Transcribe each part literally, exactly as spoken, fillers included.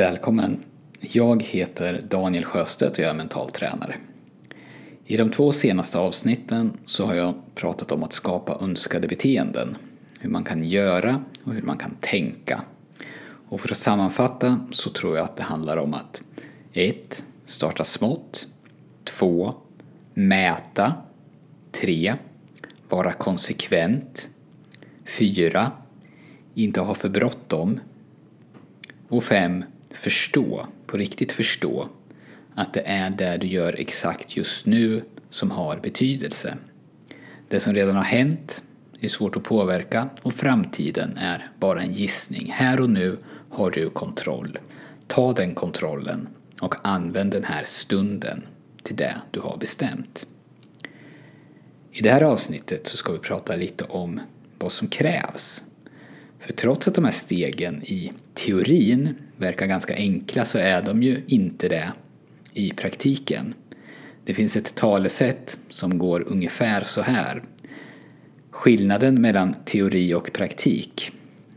Välkommen! Jag heter Daniel Sjöstedt och jag är mental tränare. I de två senaste avsnitten så har jag pratat om att skapa önskade beteenden. Hur man kan göra och hur man kan tänka. Och för att sammanfatta så tror jag att det handlar om att ett Starta smått. två Mäta. tre Vara konsekvent. fyra Inte ha för bråttom. Och fem Förstå, på riktigt förstå, att det är det du gör exakt just nu som har betydelse. Det som redan har hänt är svårt att påverka och framtiden är bara en gissning. Här och nu har du kontroll. Ta den kontrollen och använd den här stunden till det du har bestämt. I det här avsnittet så ska vi prata lite om vad som krävs. För trots att de här stegen i teorin verkar ganska enkla så är de ju inte det i praktiken. Det finns ett talesätt som går ungefär så här. Skillnaden mellan teori och praktik,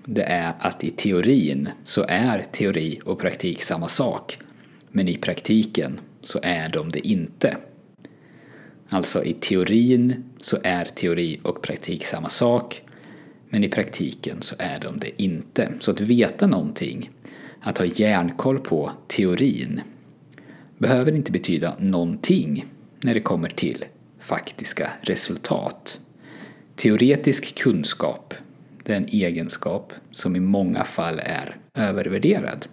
det är att i teorin så är teori och praktik samma sak. Men i praktiken så är de det inte. Alltså i teorin så är teori och praktik samma sak. Men i praktiken så är de det inte. Så att veta någonting, att ha järnkoll på teorin, behöver inte betyda någonting när det kommer till faktiska resultat. Teoretisk kunskap, det är en egenskap som i många fall är övervärderad.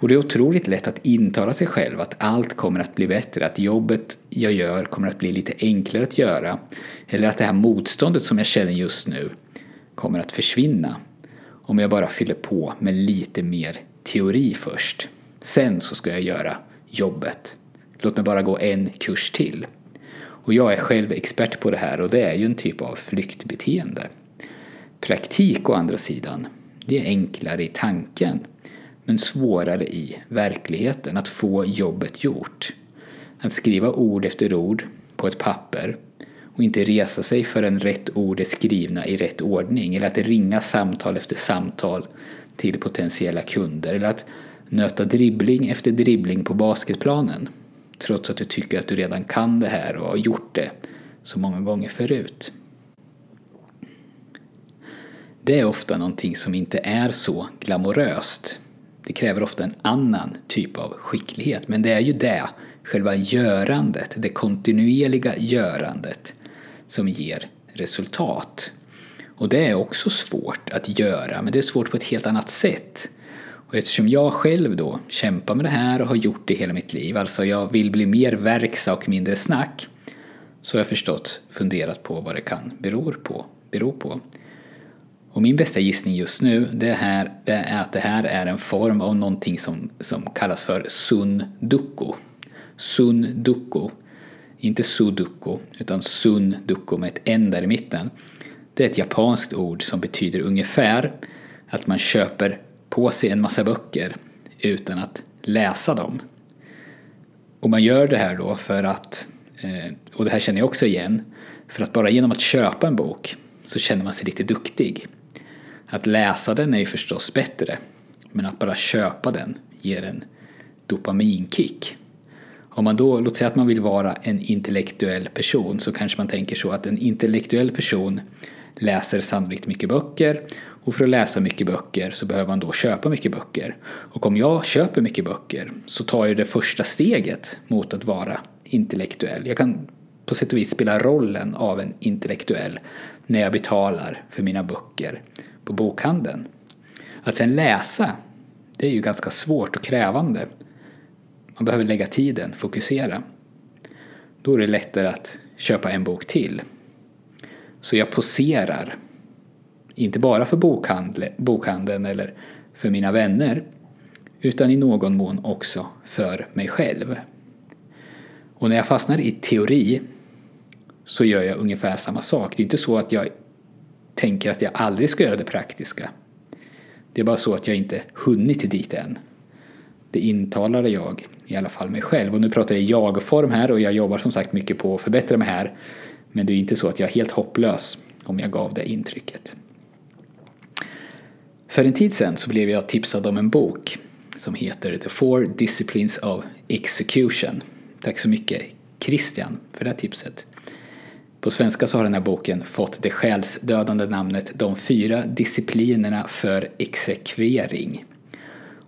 Och det är otroligt lätt att intala sig själv att allt kommer att bli bättre, att jobbet jag gör kommer att bli lite enklare att göra, eller att det här motståndet som jag känner just nu kommer att försvinna om jag bara fyller på med lite mer teori först. Sen så ska jag göra jobbet. Låt mig bara gå en kurs till. Och jag är själv expert på det här och det är ju en typ av flyktbeteende. Praktik å andra sidan, det är enklare i tanken men svårare i verkligheten att få jobbet gjort. Att skriva ord efter ord på ett papper och inte resa sig förrän rätt ord är skrivna i rätt ordning. Eller att ringa samtal efter samtal till potentiella kunder. Eller att nöta dribbling efter dribbling på basketplanen. Trots att du tycker att du redan kan det här och har gjort det så många gånger förut. Det är ofta någonting som inte är så glamoröst. Det kräver ofta en annan typ av skicklighet. Men det är ju det, själva görandet, det kontinuerliga görandet, som ger resultat. Och det är också svårt att göra, men det är svårt på ett helt annat sätt. Och eftersom jag själv då kämpar med det här och har gjort det hela mitt liv, alltså jag vill bli mer verksa och mindre snack, så har jag förstått, funderat på vad det kan beror på, beror på. Och min bästa gissning just nu det här, det är att det här är en form av någonting som, som kallas för sundoku. Sundoku, inte sudoku utan sundoku med ett n där i mitten. Det är ett japanskt ord som betyder ungefär att man köper på sig en massa böcker utan att läsa dem. Och man gör det här då för att, och det här känner jag också igen, för att bara genom att köpa en bok så känner man sig lite duktig. Att läsa den är ju förstås bättre, men att bara köpa den ger en dopaminkick. Om man då, låt säga att man vill vara en intellektuell person, så kanske man tänker så att en intellektuell person läser sannolikt mycket böcker, och för att läsa mycket böcker så behöver man då köpa mycket böcker. Och om jag köper mycket böcker så tar jag det första steget mot att vara intellektuell. Jag kan på sätt och vis spela rollen av en intellektuell när jag betalar för mina böcker på bokhandeln. Att sen läsa, det är ju ganska svårt och krävande. Man behöver lägga tiden, fokusera. Då är det lättare att köpa en bok till. Så jag poserar. Inte bara för bokhandel, bokhandeln eller för mina vänner. Utan i någon mån också för mig själv. Och när jag fastnar i teori så gör jag ungefär samma sak. Det är inte så att jag tänker att jag aldrig ska göra det praktiska. Det är bara så att jag inte hunnit dit än. Det intalade jag, i alla fall mig själv. Och nu pratar jag i jag-form här och jag jobbar som sagt mycket på att förbättra mig här. Men det är inte så att jag är helt hopplös om jag gav det intrycket. För en tid sedan så blev jag tipsad om en bok som heter The Four Disciplines of Execution. Tack så mycket Christian för det här tipset. På svenska så har den här boken fått det själsdödande namnet De fyra disciplinerna för exekvering.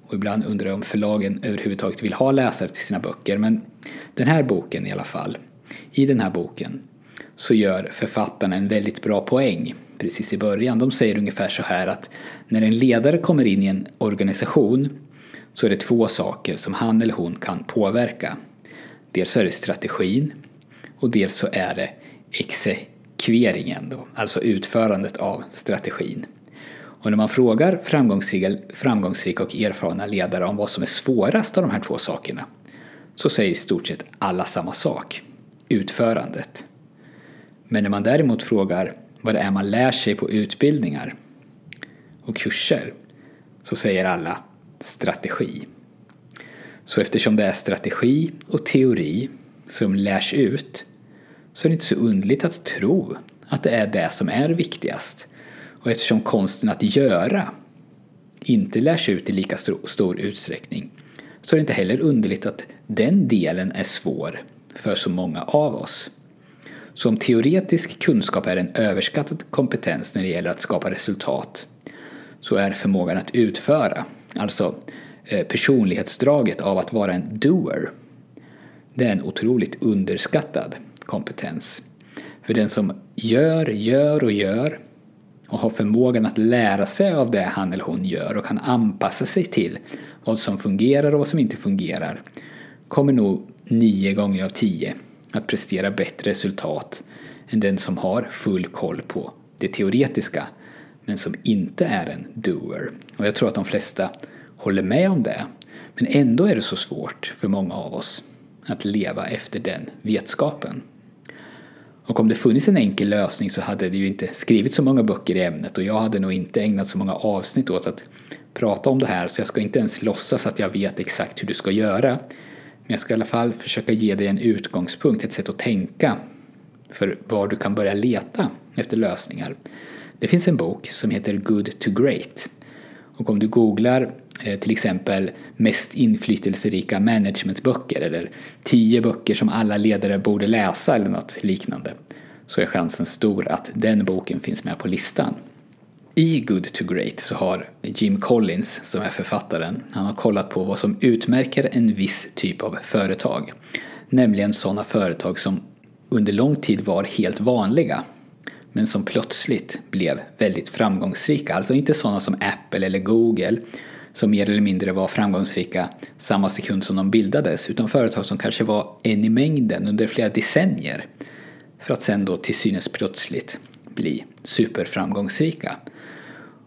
Och ibland undrar jag om förlagen överhuvudtaget vill ha läsare till sina böcker, men den här boken i alla fall, i den här boken så gör författarna en väldigt bra poäng precis i början. De säger ungefär så här att när en ledare kommer in i en organisation så är det två saker som han eller hon kan påverka. Dels så är det strategin och dels så är det exekveringen då, alltså utförandet av strategin. Och när man frågar framgångsrika och erfarna ledare om vad som är svårast av de här två sakerna så säger i stort sett alla samma sak, utförandet. Men när man däremot frågar vad det är man lär sig på utbildningar och kurser så säger alla strategi. Så eftersom det är strategi och teori som lärs ut så är det inte så underligt att tro att det är det som är viktigast. Och eftersom konsten att göra inte lärs ut i lika stor utsträckning så är det inte heller underligt att den delen är svår för så många av oss. Så om teoretisk kunskap är en överskattad kompetens när det gäller att skapa resultat så är förmågan att utföra, alltså personlighetsdraget av att vara en doer, det är en otroligt underskattad kompetens. För den som gör, gör och gör och har förmågan att lära sig av det han eller hon gör och kan anpassa sig till vad som fungerar och vad som inte fungerar kommer nog nio gånger av tio att prestera bättre resultat än den som har full koll på det teoretiska men som inte är en doer. Och jag tror att de flesta håller med om det, men ändå är det så svårt för många av oss att leva efter den vetskapen. Och om det funnits en enkel lösning så hade det ju inte skrivit så många böcker i ämnet och jag hade nog inte ägnat så många avsnitt åt att prata om det här, så jag ska inte ens låtsas att jag vet exakt hur du ska göra. Men jag ska i alla fall försöka ge dig en utgångspunkt, ett sätt att tänka för var du kan börja leta efter lösningar. Det finns en bok som heter Good to Great. Och om du googlar eh, till exempel mest inflytelserika managementböcker eller tio böcker som alla ledare borde läsa eller något liknande, så är chansen stor att den boken finns med på listan. I Good to Great så har Jim Collins, som är författaren, han har kollat på vad som utmärker en viss typ av företag. Nämligen sådana företag som under lång tid var helt vanliga men som plötsligt blev väldigt framgångsrika. Alltså inte sådana som Apple eller Google som mer eller mindre var framgångsrika samma sekund som de bildades, utan företag som kanske var en i mängden under flera decennier för att sen då till synes plötsligt bli superframgångsrika.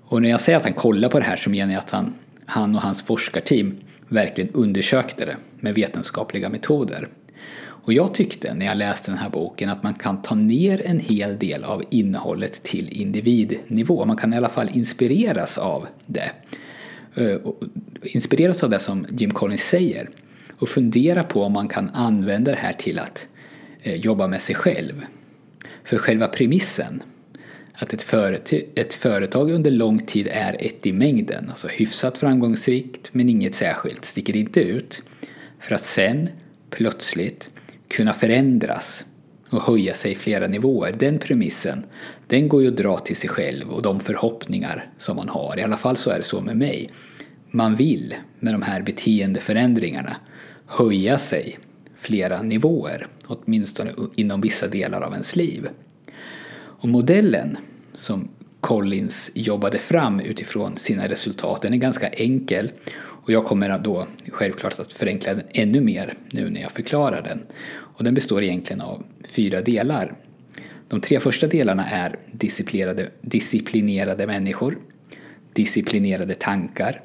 Och när jag säger att han kollar på det här så menar jag att han, han och hans forskarteam verkligen undersökte det med vetenskapliga metoder. Och jag tyckte när jag läste den här boken att man kan ta ner en hel del av innehållet till individnivå. Man kan i alla fall inspireras av det. Inspireras av det som Jim Collins säger och fundera på om man kan använda det här till att jobba med sig själv. För själva premissen, att ett företag, ett företag under lång tid är ett i mängden, alltså hyfsat framgångsrikt men inget särskilt, sticker inte ut, för att sen plötsligt kunna förändras och höja sig i flera nivåer. Den premissen, den går ju att dra till sig själv och de förhoppningar som man har. I alla fall så är det så med mig. Man vill med de här beteendeförändringarna höja sig flera nivåer, åtminstone inom vissa delar av ens liv. Och modellen som Collins jobbade fram utifrån sina resultat, den är ganska enkel. Och jag kommer då självklart att förenkla den ännu mer nu när jag förklarar den. Och den består egentligen av fyra delar. De tre första delarna är disciplinerade, disciplinerade människor, disciplinerade tankar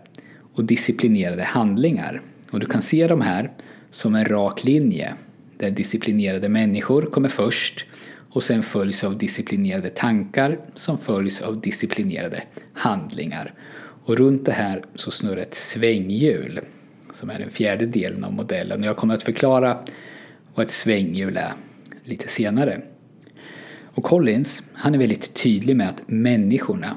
och disciplinerade handlingar. Och du kan se de här som en rak linje där disciplinerade människor kommer först och sen följs av disciplinerade tankar som följs av disciplinerade handlingar. Och runt det här så snurrar ett svänghjul som är den fjärde delen av modellen. Och jag kommer att förklara vad ett svänghjul är lite senare. Och Collins, han är väldigt tydlig med att människorna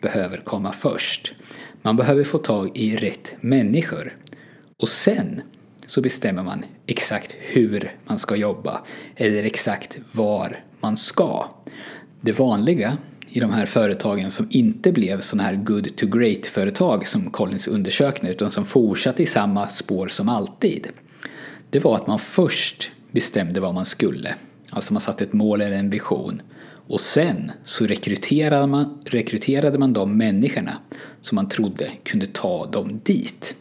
behöver komma först. Man behöver få tag i rätt människor Och sen så bestämmer man exakt hur man ska jobba eller exakt var man ska. Det vanliga i de här företagen som inte blev sådana här good to great-företag som Collins undersökte utan som fortsatte i samma spår som alltid, det var att man först bestämde vad man skulle. Alltså man satte ett mål eller en vision. Och sen så rekryterade man, rekryterade man de människorna som man trodde kunde ta dem dit.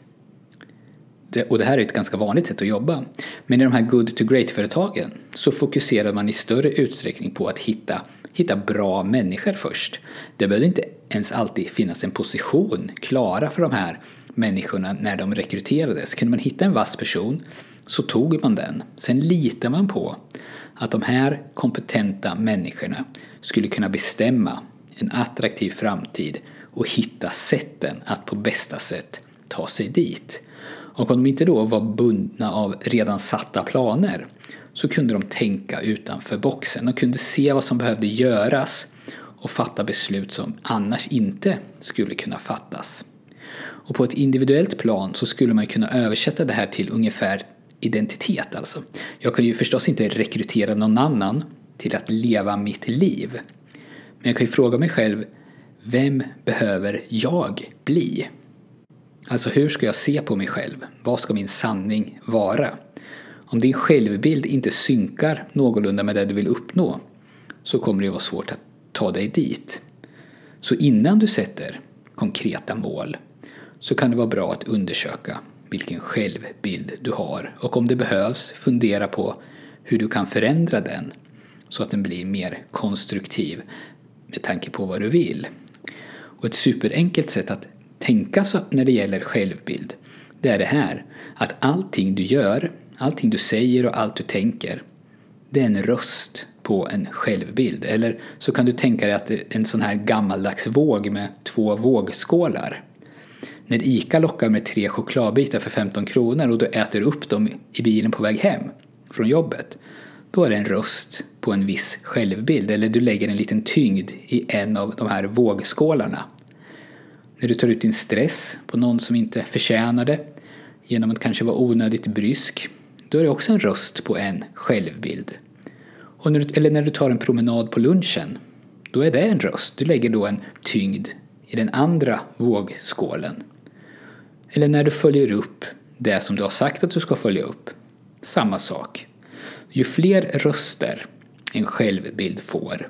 Det, och det här är ett ganska vanligt sätt att jobba. Men i de här good to great-företagen så fokuserade man i större utsträckning på att hitta, hitta bra människor först. Det behövde inte ens alltid finnas en position klara för de här människorna när de rekryterades. Kunde man hitta en vass person så tog man den. Sen litar man på att de här kompetenta människorna skulle kunna bestämma en attraktiv framtid och hitta sätten att på bästa sätt ta sig dit. Och om de inte då var bundna av redan satta planer så kunde de tänka utanför boxen och kunde se vad som behövde göras och fatta beslut som annars inte skulle kunna fattas. Och på ett individuellt plan så skulle man kunna översätta det här till ungefär identitet alltså. Jag kan ju förstås inte rekrytera någon annan till att leva mitt liv. Men jag kan ju fråga mig själv, vem behöver jag bli? Alltså hur ska jag se på mig själv? Vad ska min sanning vara? Om din självbild inte synkar någorlunda med det du vill uppnå så kommer det vara svårt att ta dig dit. Så innan du sätter konkreta mål så kan det vara bra att undersöka vilken självbild du har och om det behövs fundera på hur du kan förändra den så att den blir mer konstruktiv med tanke på vad du vill. Och ett superenkelt sätt att tänka så när det gäller självbild, det är det här att allting du gör, allting du säger och allt du tänker, det är en röst på en självbild. Eller så kan du tänka dig att en sån här gammaldags våg med två vågskålar. När Ica lockar med tre chokladbitar för femton kronor och du äter upp dem i bilen på väg hem från jobbet, då är det en röst på en viss självbild. Eller du lägger en liten tyngd i en av de här vågskålarna. När du tar ut din stress på någon som inte förtjänar det genom att kanske vara onödigt brysk, då är det också en röst på en självbild. Och när du, eller när du tar en promenad på lunchen, då är det en röst. Du lägger då en tyngd i den andra vågskålen. Eller när du följer upp det som du har sagt att du ska följa upp. Samma sak. Ju fler röster en självbild får,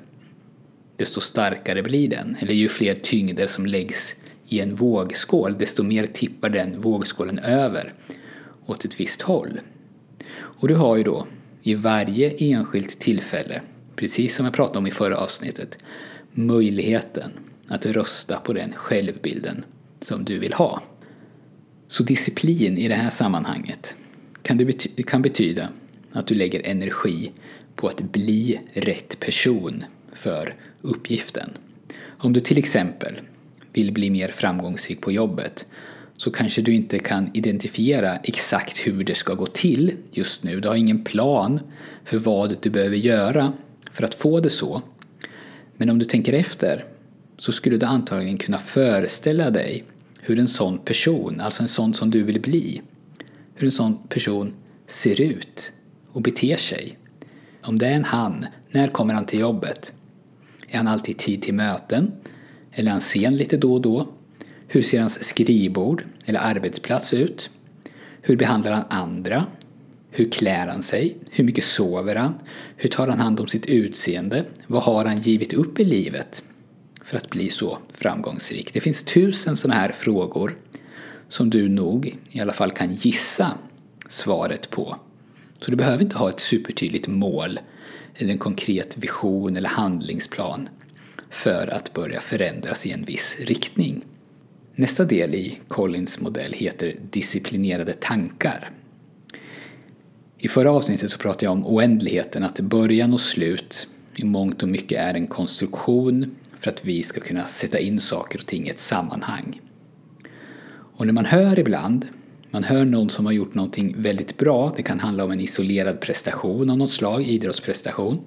desto starkare blir den. Eller ju fler tyngder som läggs i en vågskål, desto mer tippar den vågskålen över åt ett visst håll. Och du har ju då i varje enskilt tillfälle, precis som jag pratade om i förra avsnittet, möjligheten att rösta på den självbilden som du vill ha. Så disciplin i det här sammanhanget kan, det bety- kan betyda att du lägger energi på att bli rätt person för uppgiften. Om du till exempel vill bli mer framgångsrik på jobbet så kanske du inte kan identifiera exakt hur det ska gå till just nu. Du har ingen plan för vad du behöver göra för att få det så. Men om du tänker efter så skulle du antagligen kunna föreställa dig hur en sån person, alltså en sån som du vill bli, hur en sån person ser ut och beter sig. Om det är en han, när kommer han till jobbet? Är han alltid i tid till möten? Eller är han sen lite då och då? Hur ser hans skrivbord eller arbetsplats ut? Hur behandlar han andra? Hur klär han sig? Hur mycket sover han? Hur tar han hand om sitt utseende? Vad har han givit upp i livet för att bli så framgångsrik? Det finns tusen sådana här frågor som du nog i alla fall kan gissa svaret på. Så du behöver inte ha ett supertydligt mål eller en konkret vision eller handlingsplan för att börja förändras i en viss riktning. Nästa del i Collins modell heter disciplinerade tankar. I förra avsnittet så pratade jag om oändligheten, att början och slut i mångt och mycket är en konstruktion för att vi ska kunna sätta in saker och ting i ett sammanhang. Och när man hör ibland, man hör någon som har gjort någonting väldigt bra, det kan handla om en isolerad prestation av något slag, idrottsprestation,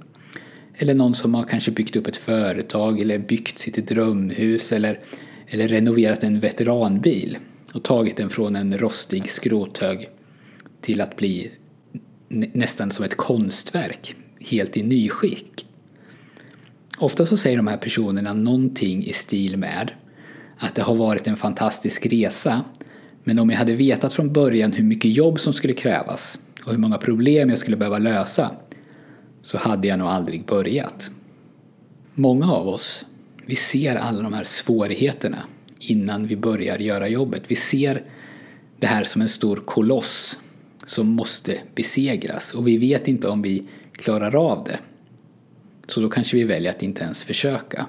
eller någon som har kanske byggt upp ett företag eller byggt sitt drömhus eller, eller renoverat en veteranbil. och tagit den från en rostig skrothög till att bli nästan som ett konstverk, helt i nyskick. Ofta så säger de här personerna någonting i stil med att det har varit en fantastisk resa, men om jag hade vetat från början hur mycket jobb som skulle krävas och hur många problem jag skulle behöva lösa, så hade jag nog aldrig börjat. Många av oss, vi ser alla de här svårigheterna innan vi börjar göra jobbet. Vi ser det här som en stor koloss som måste besegras, och vi vet inte om vi klarar av det. Så då kanske vi väljer att inte ens försöka.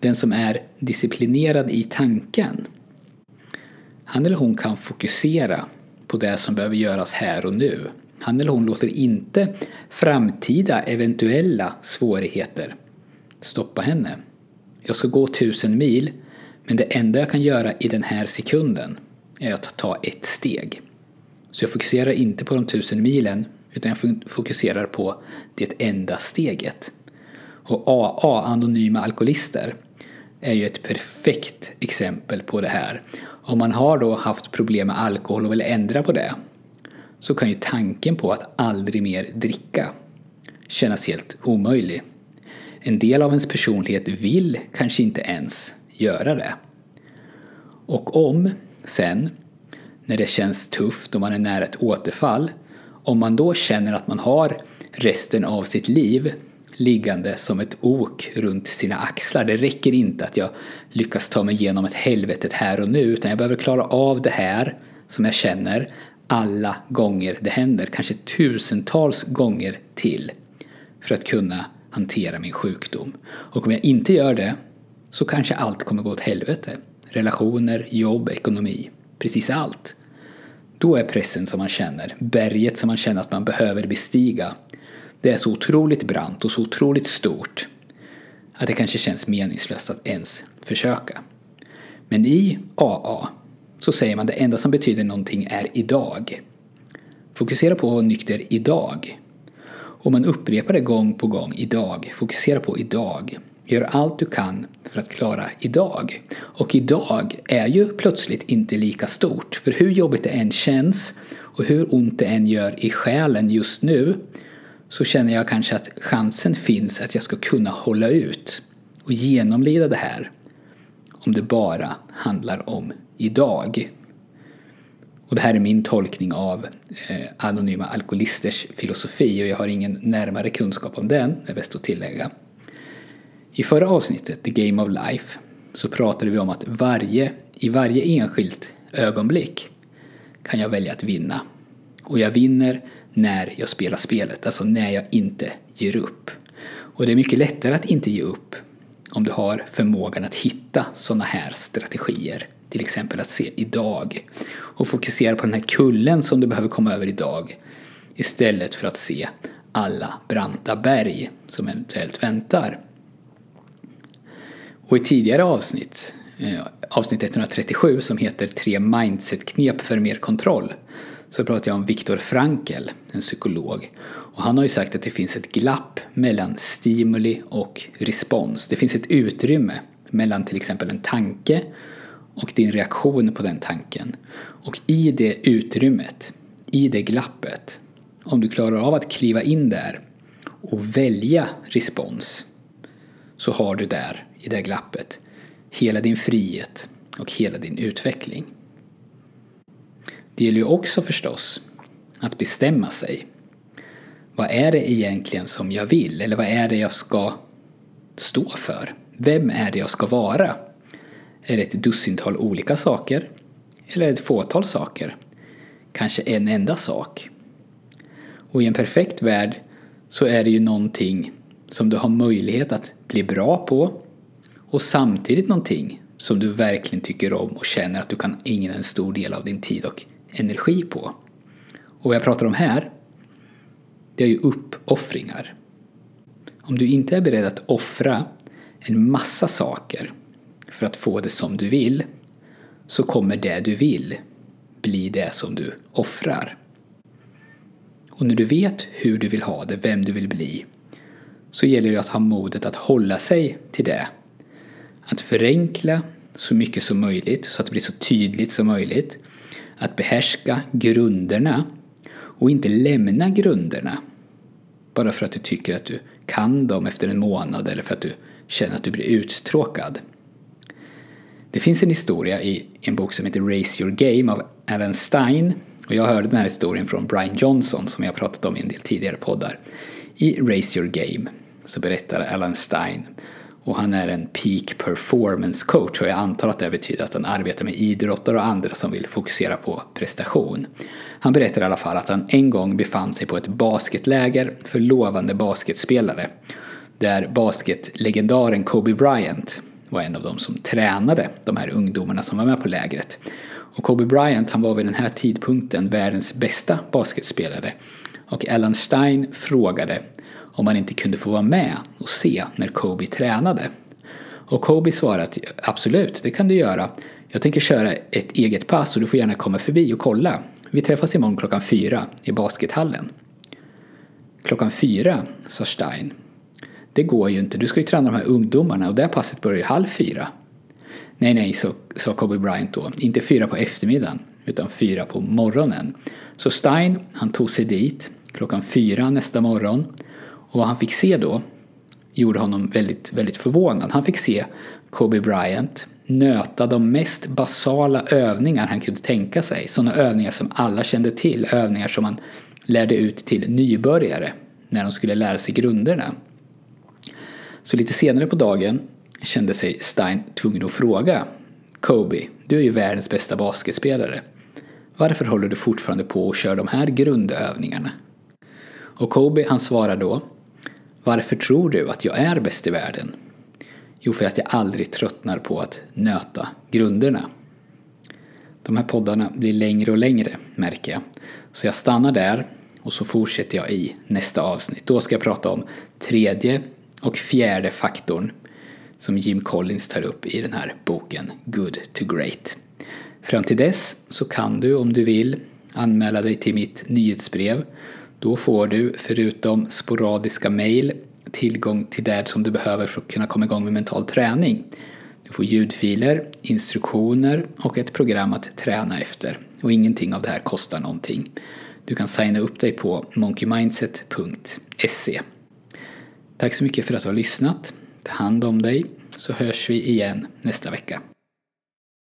Den som är disciplinerad i tanken, han eller hon kan fokusera på det som behöver göras här och nu. Han eller hon låter inte framtida eventuella svårigheter stoppa henne. Jag ska gå tusen mil, men det enda jag kan göra i den här sekunden är att ta ett steg. Så jag fokuserar inte på de tusen milen, utan jag fokuserar på det enda steget. Och A A, anonyma alkoholister, är ju ett perfekt exempel på det här. Om man har då haft problem med alkohol och vill ändra på det, så kan ju tanken på att aldrig mer dricka kännas helt omöjlig. En del av ens personlighet vill kanske inte ens göra det. Och om sen, när det känns tufft och man är nära ett återfall, om man då känner att man har resten av sitt liv liggande som ett ok runt sina axlar. Det räcker inte att jag lyckas ta mig igenom ett helvetet här och nu, utan jag behöver klara av det här som jag känner alla gånger det händer, kanske tusentals gånger till, för att kunna hantera min sjukdom. Och om jag inte gör det, så kanske allt kommer gå åt helvete. Relationer, jobb, ekonomi, precis allt. Då är pressen som man känner, berget som man känner att man behöver bestiga, det är så otroligt brant och så otroligt stort att det kanske känns meningslöst att ens försöka. Men i A A så säger man det enda som betyder någonting är idag. Fokusera på att vara nykter idag. Och man upprepar det gång på gång, idag. Fokusera på idag. Gör allt du kan för att klara idag. Och idag är ju plötsligt inte lika stort. För hur jobbigt det än känns och hur ont det än gör i själen just nu, så känner jag kanske att chansen finns att jag ska kunna hålla ut och genomlida det här, om det bara handlar om idag. Och det här är min tolkning av eh, anonyma alkoholisters filosofi, och jag har ingen närmare kunskap om den, det är bäst att tillägga. I förra avsnittet, The Game of Life, så pratade vi om att varje, i varje enskilt ögonblick kan jag välja att vinna. Och jag vinner när jag spelar spelet, alltså när jag inte ger upp. Och det är mycket lättare att inte ge upp om du har förmågan att hitta sådana här strategier. Till exempel att se idag och fokusera på den här kullen som du behöver komma över idag, istället för att se alla branta berg som eventuellt väntar. Och i tidigare avsnitt, avsnitt etthundratrettiosju, som heter tre mindset-knep för mer kontroll, så pratar jag om Viktor Frankl, en psykolog. Och han har ju sagt att det finns ett glapp mellan stimuli och respons. Det finns ett utrymme mellan till exempel en tanke och din reaktion på den tanken. Och i det utrymmet, i det glappet, om du klarar av att kliva in där och välja respons, så har du där, i det glappet, hela din frihet och hela din utveckling. Det gäller ju också förstås att bestämma sig. Vad är det egentligen som jag vill? Eller vad är det jag ska stå för? Vem är det jag ska vara? Är det ett dussintal olika saker? Eller ett fåtal saker? Kanske en enda sak? Och i en perfekt värld så är det ju någonting som du har möjlighet att bli bra på, och samtidigt någonting som du verkligen tycker om och känner att du kan ägna en stor del av din tid och energi på. Och vad jag pratar om här, det är ju uppoffringar. Om du inte är beredd att offra en massa saker för att få det som du vill, så kommer det du vill bli det som du offrar. Och när du vet hur du vill ha det, vem du vill bli, så gäller det att ha modet att hålla sig till det. Att förenkla så mycket som möjligt så att det blir så tydligt som möjligt. Att behärska grunderna och inte lämna grunderna bara för att du tycker att du kan dem efter en månad eller för att du känner att du blir uttråkad. Det finns en historia i en bok som heter Race Your Game av Alan Stein, och jag hörde den här historien från Brian Johnson som jag har pratat om i en del tidigare poddar. I Race Your Game så berättar Alan Stein, och han är en peak performance coach, och jag antar att det betyder att han arbetar med idrottare och andra som vill fokusera på prestation. Han berättar i alla fall att han en gång befann sig på ett basketläger för lovande basketspelare där basketlegendaren Kobe Bryant var en av dem som tränade de här ungdomarna som var med på lägret. Och Kobe Bryant, han var vid den här tidpunkten världens bästa basketspelare, och Alan Stein frågade om man inte kunde få vara med och se när Kobe tränade. Och Kobe svarade att absolut, det kan du göra. Jag tänker köra ett eget pass och du får gärna komma förbi och kolla. Vi träffas imorgon klockan fyra i baskethallen. Klockan fyra, sa Stein. Det går ju inte, du ska ju träna de här ungdomarna och det passet börjar ju halv fyra. Nej, nej, så, sa Kobe Bryant då. Inte fyra på eftermiddagen utan fyra på morgonen. Så Stein, han tog sig dit klockan fyra nästa morgon. Och vad han fick se då gjorde honom väldigt, väldigt förvånad. Han fick se Kobe Bryant nöta de mest basala övningar han kunde tänka sig. Sådana övningar som alla kände till. Övningar som man lärde ut till nybörjare när de skulle lära sig grunderna. Så lite senare på dagen kände sig Stein tvungen att fråga. Kobe, du är ju världens bästa basketspelare. Varför håller du fortfarande på och kör de här grundövningarna? Och Kobe, han svarar då. Varför tror du att jag är bäst i världen? Jo, för att jag aldrig tröttnar på att nöta grunderna. De här poddarna blir längre och längre, märker jag. Så jag stannar där och så fortsätter jag i nästa avsnitt. Då ska jag prata om tredje och fjärde faktorn som Jim Collins tar upp i den här boken Good to Great. Fram till dess så kan du, om du vill, anmäla dig till mitt nyhetsbrev. Då får du, förutom sporadiska mejl, tillgång till det som du behöver för att kunna komma igång med mental träning. Du får ljudfiler, instruktioner och ett program att träna efter. Och ingenting av det här kostar någonting. Du kan signa upp dig på monkey mindset punkt se. Tack så mycket för att du har lyssnat. Ta hand om dig, så hörs vi igen nästa vecka.